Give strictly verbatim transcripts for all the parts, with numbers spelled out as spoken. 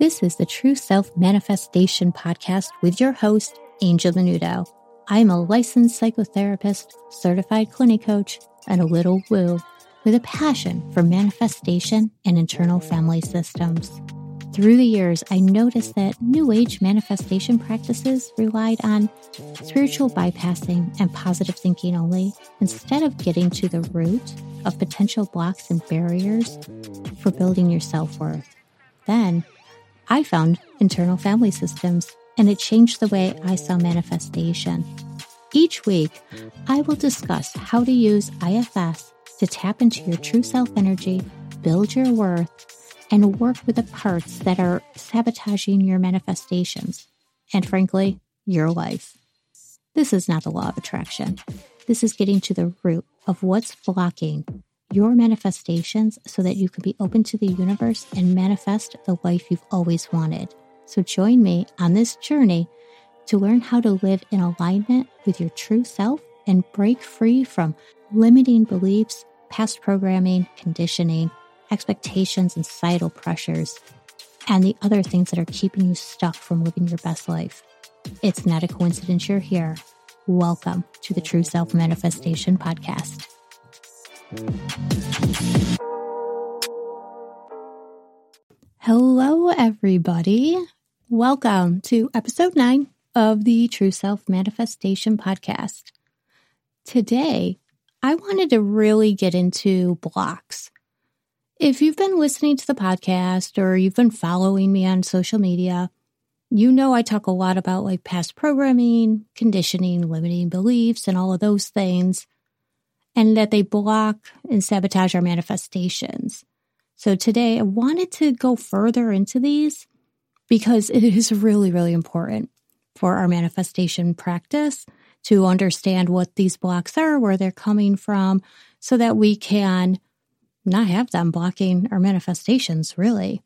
This is the True Self Manifestation podcast with your host, Angel Menudo. I'm a licensed psychotherapist, certified clinic coach, and a little woo with a passion for manifestation and internal family systems. Through the years, I noticed that New Age manifestation practices relied on spiritual bypassing and positive thinking only, instead of getting to the root of potential blocks and barriers for building your self-worth. Then, I found Internal Family Systems, and it changed the way I saw manifestation. Each week, I will discuss how to use I F S to tap into your true self energy, build your worth, and work with the parts that are sabotaging your manifestations, and frankly, your life. This is not the law of attraction. This is getting to the root of what's blocking your manifestations so that you can be open to the universe and manifest the life you've always wanted. So join me on this journey to learn how to live in alignment with your true self and break free from limiting beliefs, past programming, conditioning, expectations, and societal pressures, and the other things that are keeping you stuck from living your best life. It's not a coincidence you're here. Welcome to the True Self Manifestation podcast. Hello, everybody. Welcome to episode nine of the True Self Manifestation podcast. Today, I wanted to really get into blocks. If you've been listening to the podcast or you've been following me on social media, you know I talk a lot about like past programming, conditioning, limiting beliefs, and all of those things, and that they block and sabotage our manifestations. So today I wanted to go further into these because it is really, really important for our manifestation practice to understand what these blocks are, where they're coming from, so that we can not have them blocking our manifestations, really.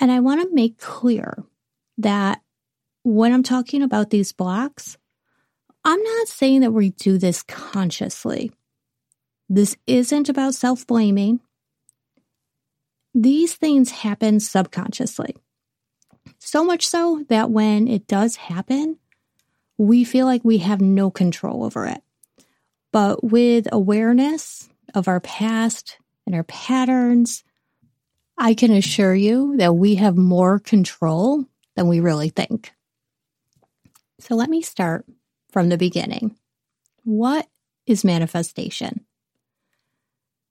And I want to make clear that when I'm talking about these blocks, I'm not saying that we do this consciously. This isn't about self-blaming. These things happen subconsciously. So much so that when it does happen, we feel like we have no control over it. But with awareness of our past and our patterns, I can assure you that we have more control than we really think. So let me start from the beginning. What is manifestation?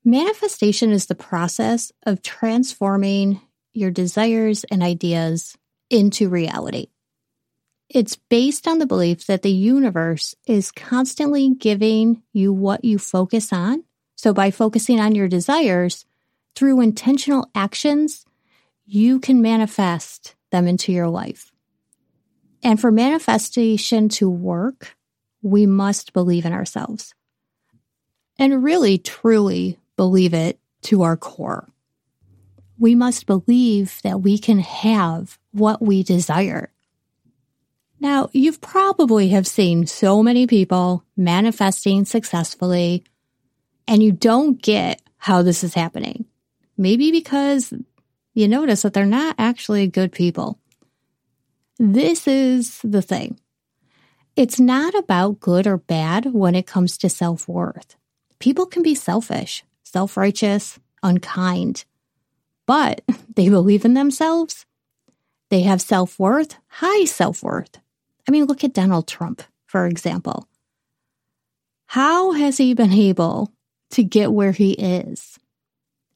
Manifestation is the process of transforming your desires and ideas into reality. It's based on the belief that the universe is constantly giving you what you focus on. So by focusing on your desires through intentional actions, you can manifest them into your life. And for manifestation to work, we must believe in ourselves and really, truly believe it to our core. We must believe that we can have what we desire. Now, you've probably have seen so many people manifesting successfully, and you don't get how this is happening. Maybe because you notice that they're not actually good people. This is the thing. It's not about good or bad when it comes to self-worth. People can be selfish, self-righteous, unkind, but they believe in themselves. They have self-worth, high self-worth. I mean, look at Donald Trump, for example. How has he been able to get where he is?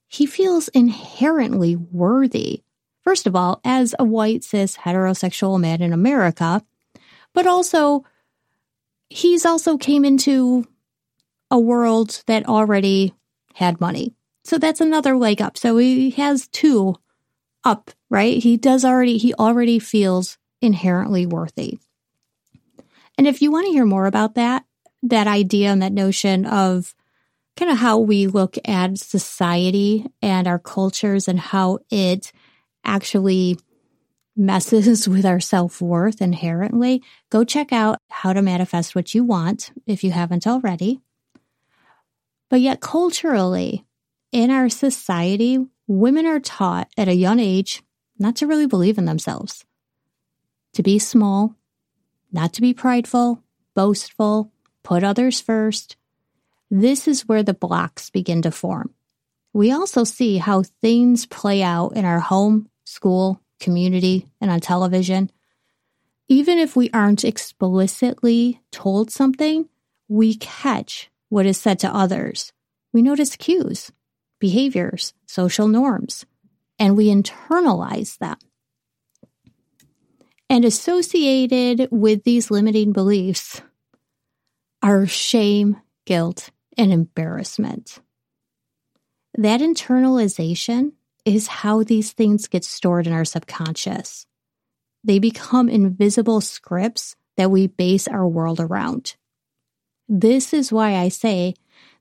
He feels inherently worthy, first of all, as a white, cis, heterosexual man in America, but also, he's also came into a world that already had money. So that's another leg up. So he has two up, right? He does already, he already feels inherently worthy. And if you want to hear more about that, that idea and that notion of kind of how we look at society and our cultures and how it actually messes with our self-worth inherently, go check out How to Manifest What You Want if you haven't already. But yet culturally, in our society, women are taught at a young age not to really believe in themselves. To be small, not to be prideful, boastful, put others first. This is where the blocks begin to form. We also see how things play out in our home, school, community, and on television. Even if we aren't explicitly told something, we catch what is said to others. We notice cues, behaviors, social norms, and we internalize them. And associated with these limiting beliefs are shame, guilt, and embarrassment. That internalization is how these things get stored in our subconscious. They become invisible scripts that we base our world around. This is why I say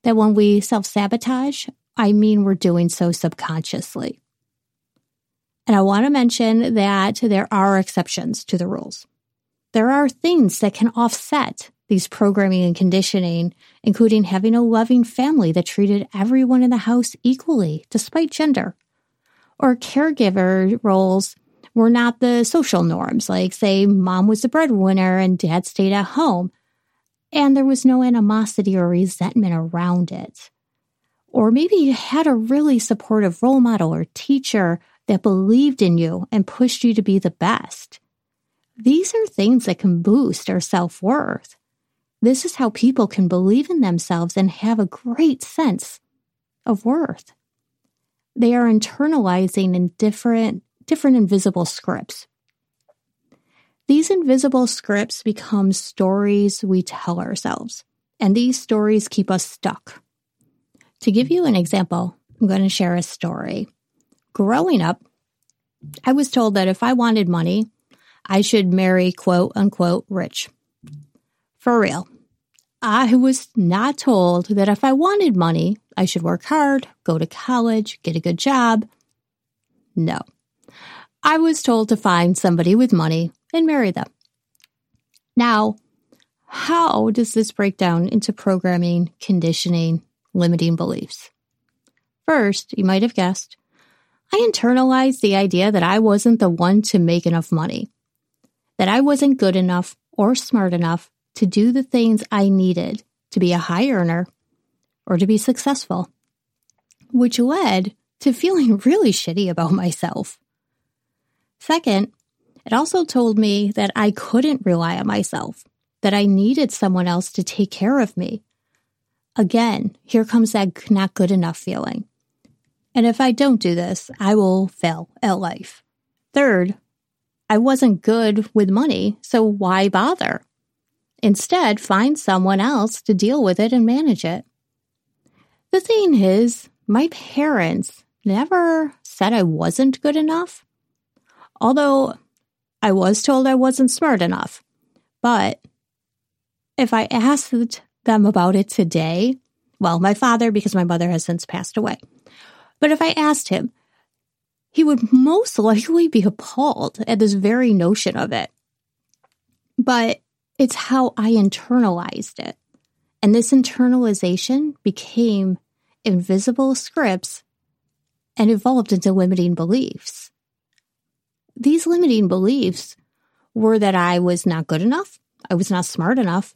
that when we self-sabotage, I mean we're doing so subconsciously. And I want to mention that there are exceptions to the rules. There are things that can offset these programming and conditioning, including having a loving family that treated everyone in the house equally, despite gender. Or caregiver roles were not the social norms, like, say, mom was the breadwinner and dad stayed at home, and there was no animosity or resentment around it. Or maybe you had a really supportive role model or teacher that believed in you and pushed you to be the best. These are things that can boost our self-worth. This is how people can believe in themselves and have a great sense of worth. They are internalizing in different, different invisible scripts. These invisible scripts become stories we tell ourselves, and these stories keep us stuck. To give you an example, I'm going to share a story. Growing up, I was told that if I wanted money, I should marry quote unquote rich. For real, I was not told that if I wanted money, I should work hard, go to college, get a good job. No, I was told to find somebody with money and marry them. Now, how does this break down into programming, conditioning, limiting beliefs? First, you might have guessed, I internalized the idea that I wasn't the one to make enough money, that I wasn't good enough or smart enough to do the things I needed to be a high earner or to be successful, which led to feeling really shitty about myself. Second, it also told me that I couldn't rely on myself, that I needed someone else to take care of me. Again, here comes that not good enough feeling. And if I don't do this, I will fail at life. Third, I wasn't good with money, so why bother? Instead, find someone else to deal with it and manage it. The thing is, my parents never said I wasn't good enough, although I was told I wasn't smart enough. But if I asked them about it today, well, my father, because my mother has since passed away, but if I asked him, he would most likely be appalled at this very notion of it. But it's how I internalized it. And this internalization became invisible scripts and evolved into limiting beliefs. These limiting beliefs were that I was not good enough, I was not smart enough,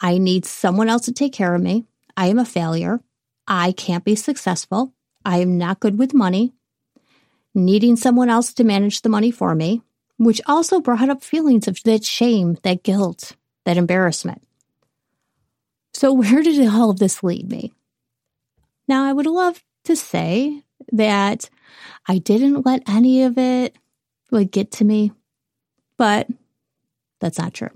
I need someone else to take care of me, I am a failure, I can't be successful, I am not good with money, needing someone else to manage the money for me, which also brought up feelings of that shame, that guilt, that embarrassment. So where did all of this lead me? Now, I would love to say that I didn't let any of it like get to me, but that's not true.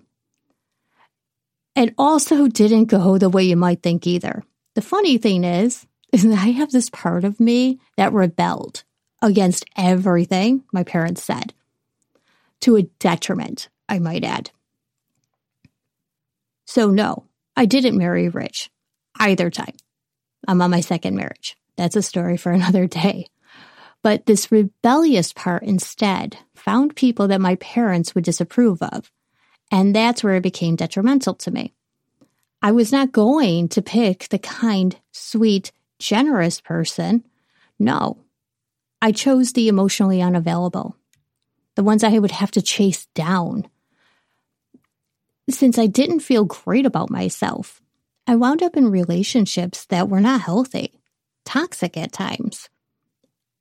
It also didn't go the way you might think either. The funny thing is, is that I have this part of me that rebelled against everything my parents said, to a detriment, I might add. So no, I didn't marry rich either time. I'm on my second marriage. That's a story for another day. But this rebellious part instead found people that my parents would disapprove of, and that's where it became detrimental to me. I was not going to pick the kind, sweet, generous person. No, I chose the emotionally unavailable, the ones I would have to chase down. Since I didn't feel great about myself, I wound up in relationships that were not healthy, toxic at times.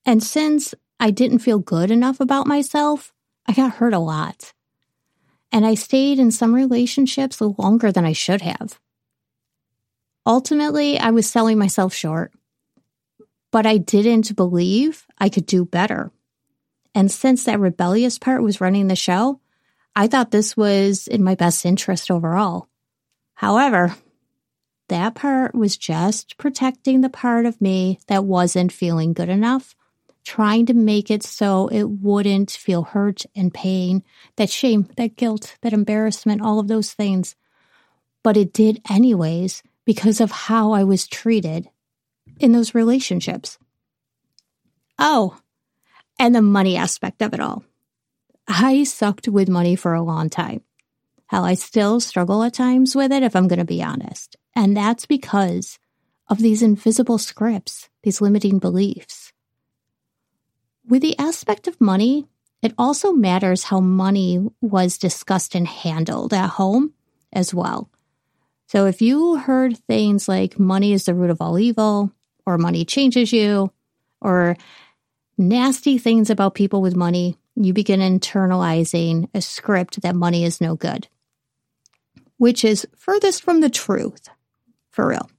And since I didn't feel good enough about myself, I got hurt a lot. And I stayed in some relationships longer than I should have. Ultimately, I was selling myself short, but I didn't believe I could do better. And since that rebellious part was running the show, I thought this was in my best interest overall. However, that part was just protecting the part of me that wasn't feeling good enough, trying to make it so it wouldn't feel hurt and pain, that shame, that guilt, that embarrassment, all of those things. But it did anyways because of how I was treated in those relationships. Oh, and the money aspect of it all. I sucked with money for a long time. Hell, I still struggle at times with it if I'm going to be honest. And that's because of these invisible scripts, these limiting beliefs. With the aspect of money, it also matters how money was discussed and handled at home as well. So if you heard things like money is the root of all evil, or money changes you, or nasty things about people with money, you begin internalizing a script that money is no good, which is furthest from the truth. For real.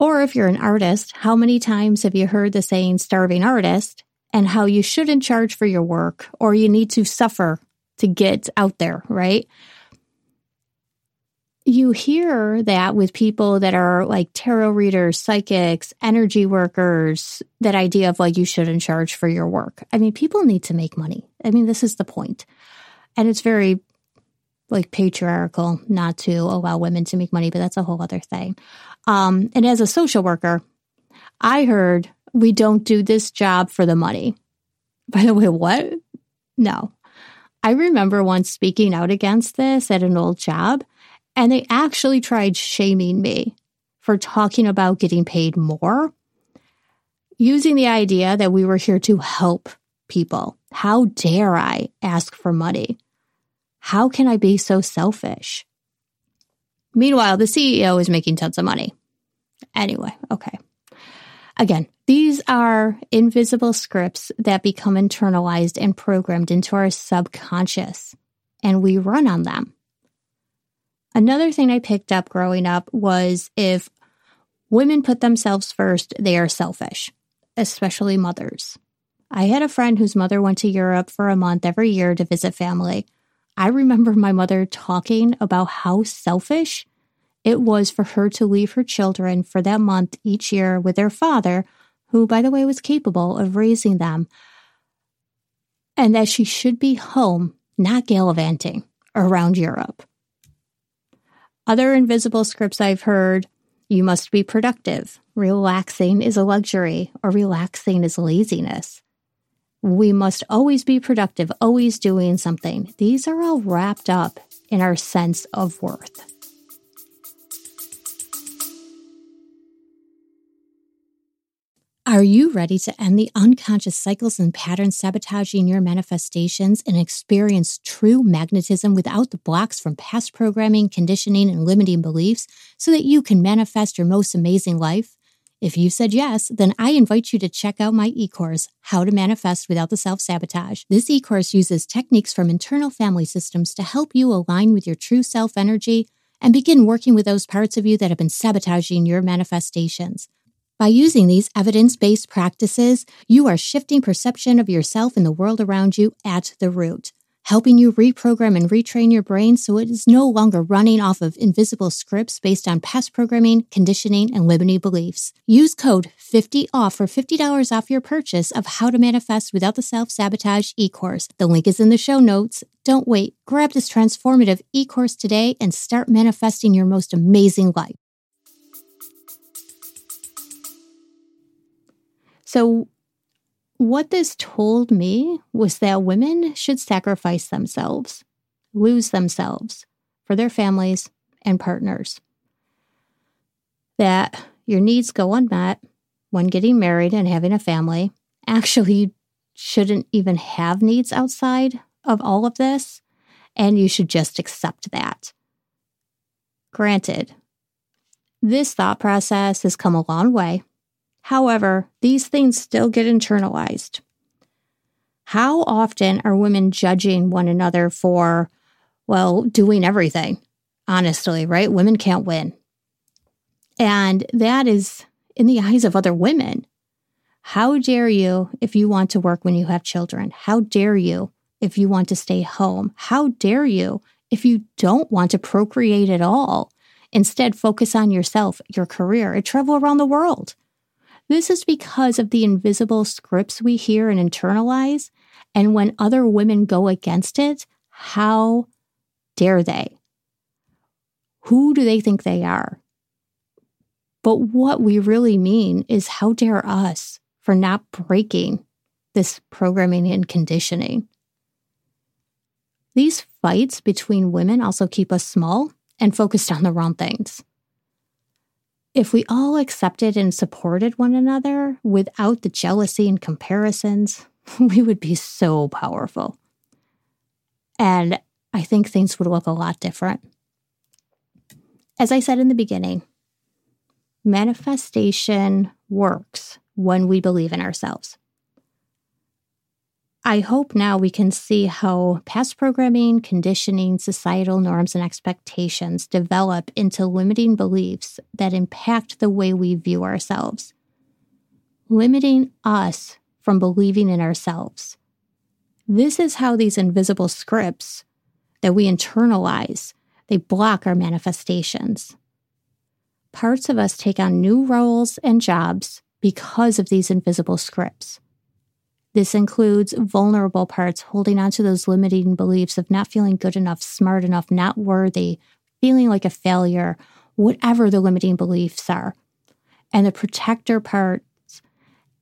Or if you're an artist, how many times have you heard the saying starving artist and how you shouldn't charge for your work or you need to suffer to get out there, right? You hear that with people that are like tarot readers, psychics, energy workers, that idea of like you shouldn't charge for your work. I mean, people need to make money. I mean, this is the point. And it's very like patriarchal not to allow women to make money, but that's a whole other thing. Um, and as a social worker, I heard we don't do this job for the money. By the way, what? No. I remember once speaking out against this at an old job, and they actually tried shaming me for talking about getting paid more, using the idea that we were here to help people. How dare I ask for money? How can I be so selfish? Meanwhile, the C E O is making tons of money. Anyway, okay. Again, these are invisible scripts that become internalized and programmed into our subconscious, and we run on them. Another thing I picked up growing up was if women put themselves first, they are selfish, especially mothers. I had a friend whose mother went to Europe for a month every year to visit family. I remember my mother talking about how selfish it was for her to leave her children for that month each year with their father, who, by the way, was capable of raising them, and that she should be home, not gallivanting around Europe. Other invisible scripts I've heard, you must be productive. Relaxing is a luxury, or relaxing is laziness. We must always be productive, always doing something. These are all wrapped up in our sense of worth. Are you ready to end the unconscious cycles and patterns sabotaging your manifestations and experience true magnetism without the blocks from past programming, conditioning, and limiting beliefs so that you can manifest your most amazing life? If you said yes, then I invite you to check out my e-course, How to Manifest Without the Self-Sabotage. This e-course uses techniques from internal family systems to help you align with your true self energy and begin working with those parts of you that have been sabotaging your manifestations. By using these evidence-based practices, you are shifting perception of yourself and the world around you at the root, helping you reprogram and retrain your brain so it is no longer running off of invisible scripts based on past programming, conditioning, and limiting beliefs. Use code fifty off for fifty dollars off your purchase of How to Manifest Without the Self-Sabotage e-course. The link is in the show notes. Don't wait. Grab this transformative e-course today and start manifesting your most amazing life. So what this told me was that women should sacrifice themselves, lose themselves for their families and partners. That your needs go unmet when getting married and having a family. Actually, shouldn't even have needs outside of all of this, and you should just accept that. Granted, this thought process has come a long way. However, these things still get internalized. How often are women judging one another for, well, doing everything? Honestly, right? Women can't win. And that is in the eyes of other women. How dare you if you want to work when you have children? How dare you if you want to stay home? How dare you if you don't want to procreate at all? Instead, focus on yourself, your career, and travel around the world. This is because of the invisible scripts we hear and internalize. And when other women go against it, how dare they? Who do they think they are? But what we really mean is how dare us for not breaking this programming and conditioning. These fights between women also keep us small and focused on the wrong things. If we all accepted and supported one another without the jealousy and comparisons, we would be so powerful. And I think things would look a lot different. As I said in the beginning, manifestation works when we believe in ourselves. I hope now we can see how past programming, conditioning, societal norms, and expectations develop into limiting beliefs that impact the way we view ourselves, limiting us from believing in ourselves. This is how these invisible scripts that we internalize, they block our manifestations. Parts of us take on new roles and jobs because of these invisible scripts. This includes vulnerable parts holding on to those limiting beliefs of not feeling good enough, smart enough, not worthy, feeling like a failure, whatever the limiting beliefs are. And the protector parts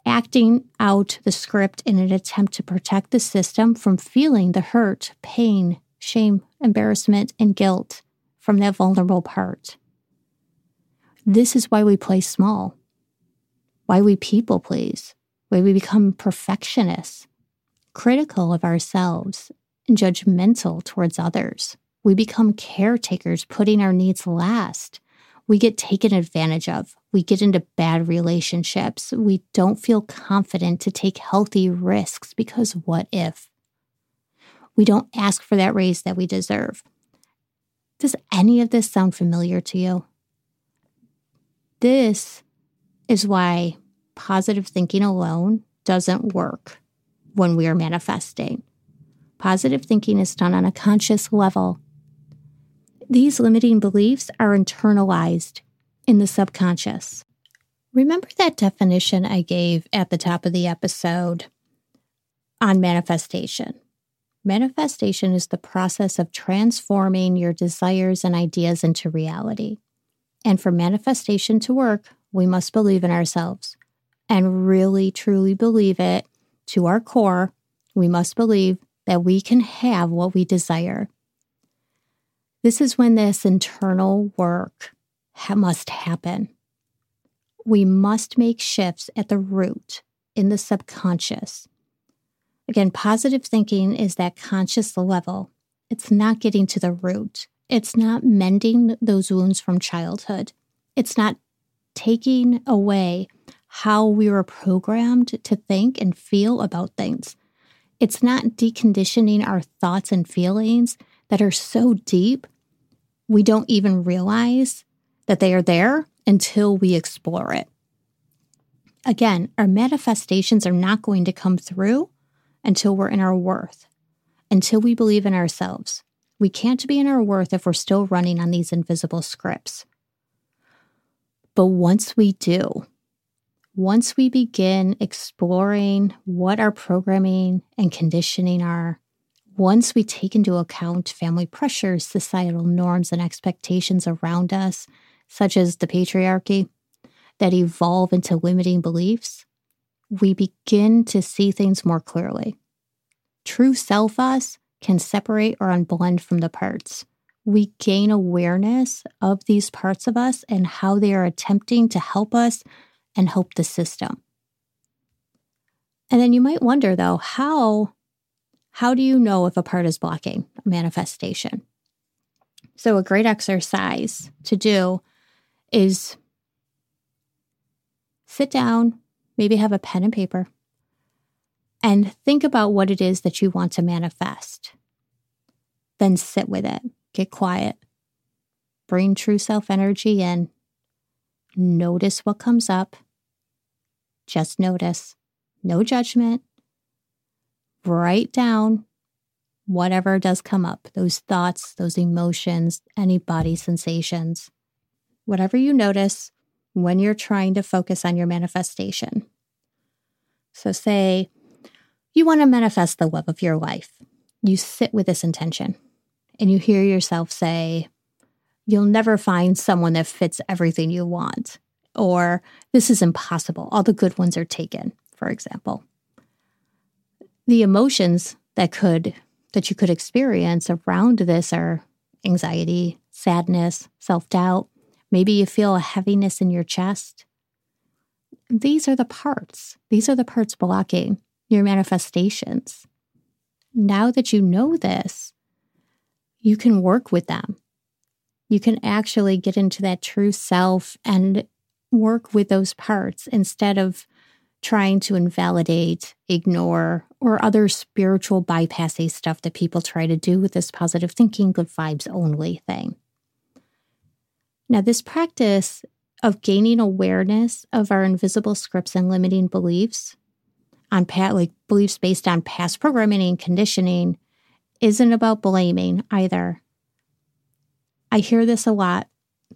acting out the script in an attempt to protect the system from feeling the hurt, pain, shame, embarrassment, and guilt from that vulnerable part. This is why we play small, why we people please. Where we become perfectionists, critical of ourselves, and judgmental towards others. We become caretakers, putting our needs last. We get taken advantage of. We get into bad relationships. We don't feel confident to take healthy risks because what if? We don't ask for that raise that we deserve. Does any of this sound familiar to you? This is why positive thinking alone doesn't work when we are manifesting. Positive thinking is done on a conscious level. These limiting beliefs are internalized in the subconscious. Remember that definition I gave at the top of the episode on manifestation? Manifestation is the process of transforming your desires and ideas into reality. And for manifestation to work, we must believe in ourselves. And really, truly believe it to our core, we must believe that we can have what we desire. This is when this internal work ha- must happen. We must make shifts at the root in the subconscious. Again, positive thinking is that conscious level. It's not getting to the root. It's not mending those wounds from childhood. It's not taking away how we were programmed to think and feel about things. It's not deconditioning our thoughts and feelings that are so deep, we don't even realize that they are there until we explore it. Again, our manifestations are not going to come through until we're in our worth, until we believe in ourselves. We can't be in our worth if we're still running on these invisible scripts. But once we do, once we begin exploring what our programming and conditioning are, once we take into account family pressures, societal norms, and expectations around us, such as the patriarchy, that evolve into limiting beliefs, we begin to see things more clearly. True self us can separate or unblend from the parts. We gain awareness of these parts of us and how they are attempting to help us and help the system. And then you might wonder, though, how, how do you know if a part is blocking manifestation? So a great exercise to do is sit down, maybe have a pen and paper, and think about what it is that you want to manifest. Then sit with it. Get quiet. Bring true self energy in. Notice what comes up. Just notice. No judgment. Write down whatever does come up. Those thoughts, those emotions, any body sensations. Whatever you notice when you're trying to focus on your manifestation. So say you want to manifest the love of your life. You sit with this intention and you hear yourself say, you'll never find someone that fits everything you want, or this is impossible. All the good ones are taken, for example. The emotions that could that you could experience around this are anxiety, sadness, self-doubt. Maybe you feel a heaviness in your chest. These are the parts. These are the parts blocking your manifestations. Now that you know this, you can work with them. You can actually get into that true self and work with those parts instead of trying to invalidate, ignore, or other spiritual bypassy stuff that people try to do with this positive thinking, good vibes only thing. Now, this practice of gaining awareness of our invisible scripts and limiting beliefs, on pat like beliefs based on past programming and conditioning, isn't about blaming either. I hear this a lot.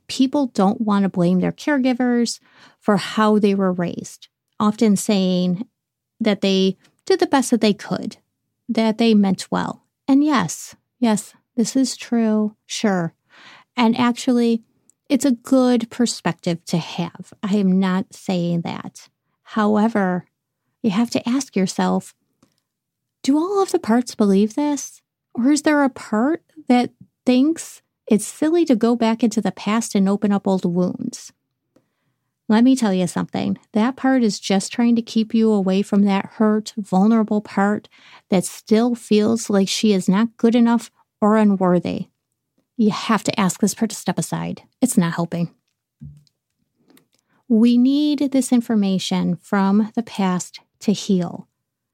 People don't want to blame their caregivers for how they were raised, often saying that they did the best that they could, that they meant well. And yes, yes, this is true, sure. And actually, it's a good perspective to have. I am not saying that. However, you have to ask yourself, do all of the parts believe this? Or is there a part that thinks it's silly to go back into the past and open up old wounds? Let me tell you something. That part is just trying to keep you away from that hurt, vulnerable part that still feels like she is not good enough or unworthy. You have to ask this part to step aside. It's not helping. We need this information from the past to heal.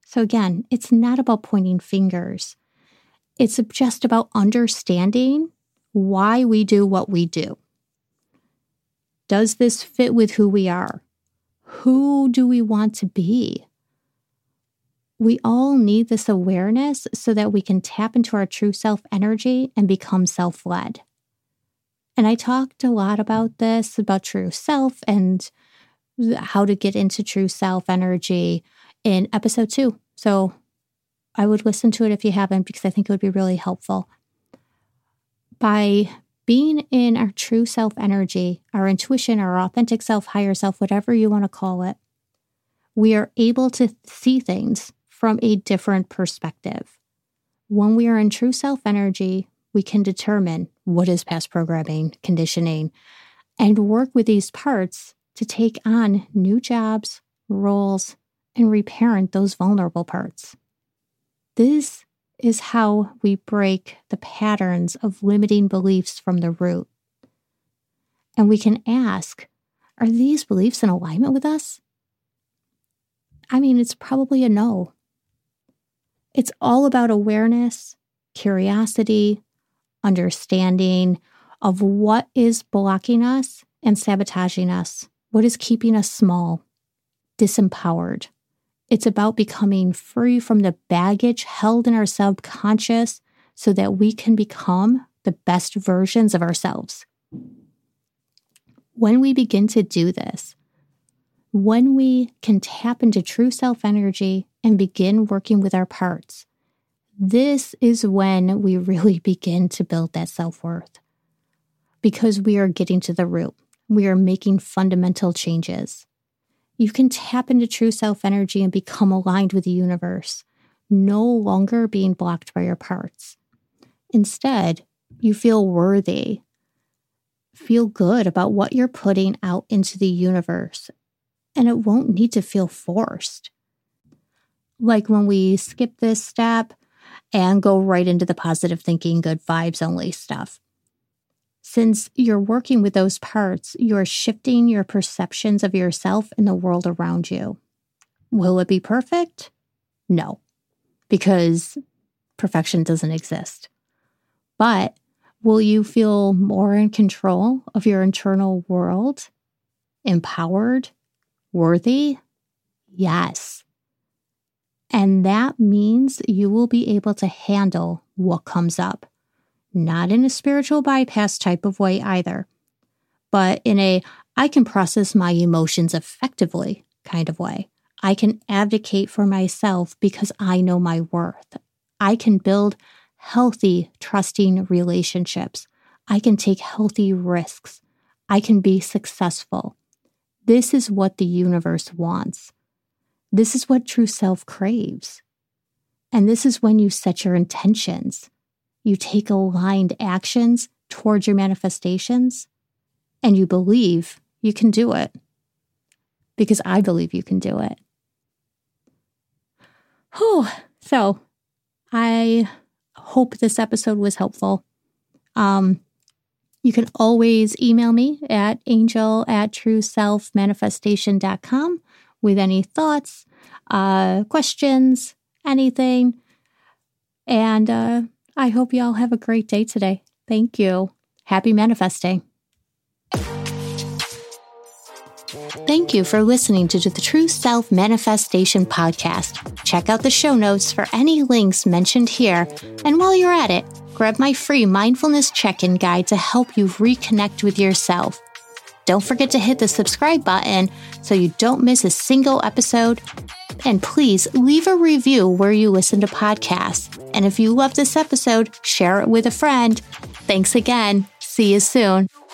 So again, it's not about pointing fingers. It's just about understanding why we do what we do. Does this fit with who we are? Who do we want to be? We all need this awareness so that we can tap into our true self energy and become self-led. And I talked a lot about this, about true self and how to get into true self energy in episode two. So I would listen to it if you haven't, because I think it would be really helpful. By being in our true self energy, our intuition, our authentic self, higher self, whatever you want to call it, we are able to see things from a different perspective. When we are in true self energy, we can determine what is past programming, conditioning, and work with these parts to take on new jobs, roles, and reparent those vulnerable parts. This is how we break the patterns of limiting beliefs from the root. And we can ask, are these beliefs in alignment with us? I mean, it's probably a no. It's all about awareness, curiosity, understanding of what is blocking us and sabotaging us, what is keeping us small, disempowered. It's about becoming free from the baggage held in our subconscious so that we can become the best versions of ourselves. When we begin to do this, when we can tap into true self energy and begin working with our parts, this is when we really begin to build that self-worth, because we are getting to the root. We are making fundamental changes. You can tap into true self-energy and become aligned with the universe, no longer being blocked by your parts. Instead, you feel worthy, feel good about what you're putting out into the universe, and it won't need to feel forced. like when we skip this step and go right into the positive thinking, good vibes only stuff. Since you're working with those parts, you're shifting your perceptions of yourself and the world around you. Will it be perfect? No, because perfection doesn't exist. But will you feel more in control of your internal world? Empowered? Worthy? Yes. And that means you will be able to handle what comes up. Not in a spiritual bypass type of way either, but in a, I can process my emotions effectively kind of way. I can advocate for myself because I know my worth. I can build healthy, trusting relationships. I can take healthy risks. I can be successful. This is what the universe wants. This is what true self craves. And this is when you set your intentions. You take aligned actions towards your manifestations, and you believe you can do it. Because I believe you can do it. Whew. So I hope this episode was helpful. Um, you can always email me at angel at true self manifestation dot com with any thoughts, uh, questions, anything. And, uh, I hope y'all have a great day today. Thank you. Happy manifesting. Thank you for listening to the True Self Manifestation podcast. Check out the show notes for any links mentioned here. And while you're at it, grab my free mindfulness check-in guide to help you reconnect with yourself. Don't forget to hit the subscribe button so you don't miss a single episode. And please leave a review where you listen to podcasts. And if you love this episode, share it with a friend. Thanks again. See you soon.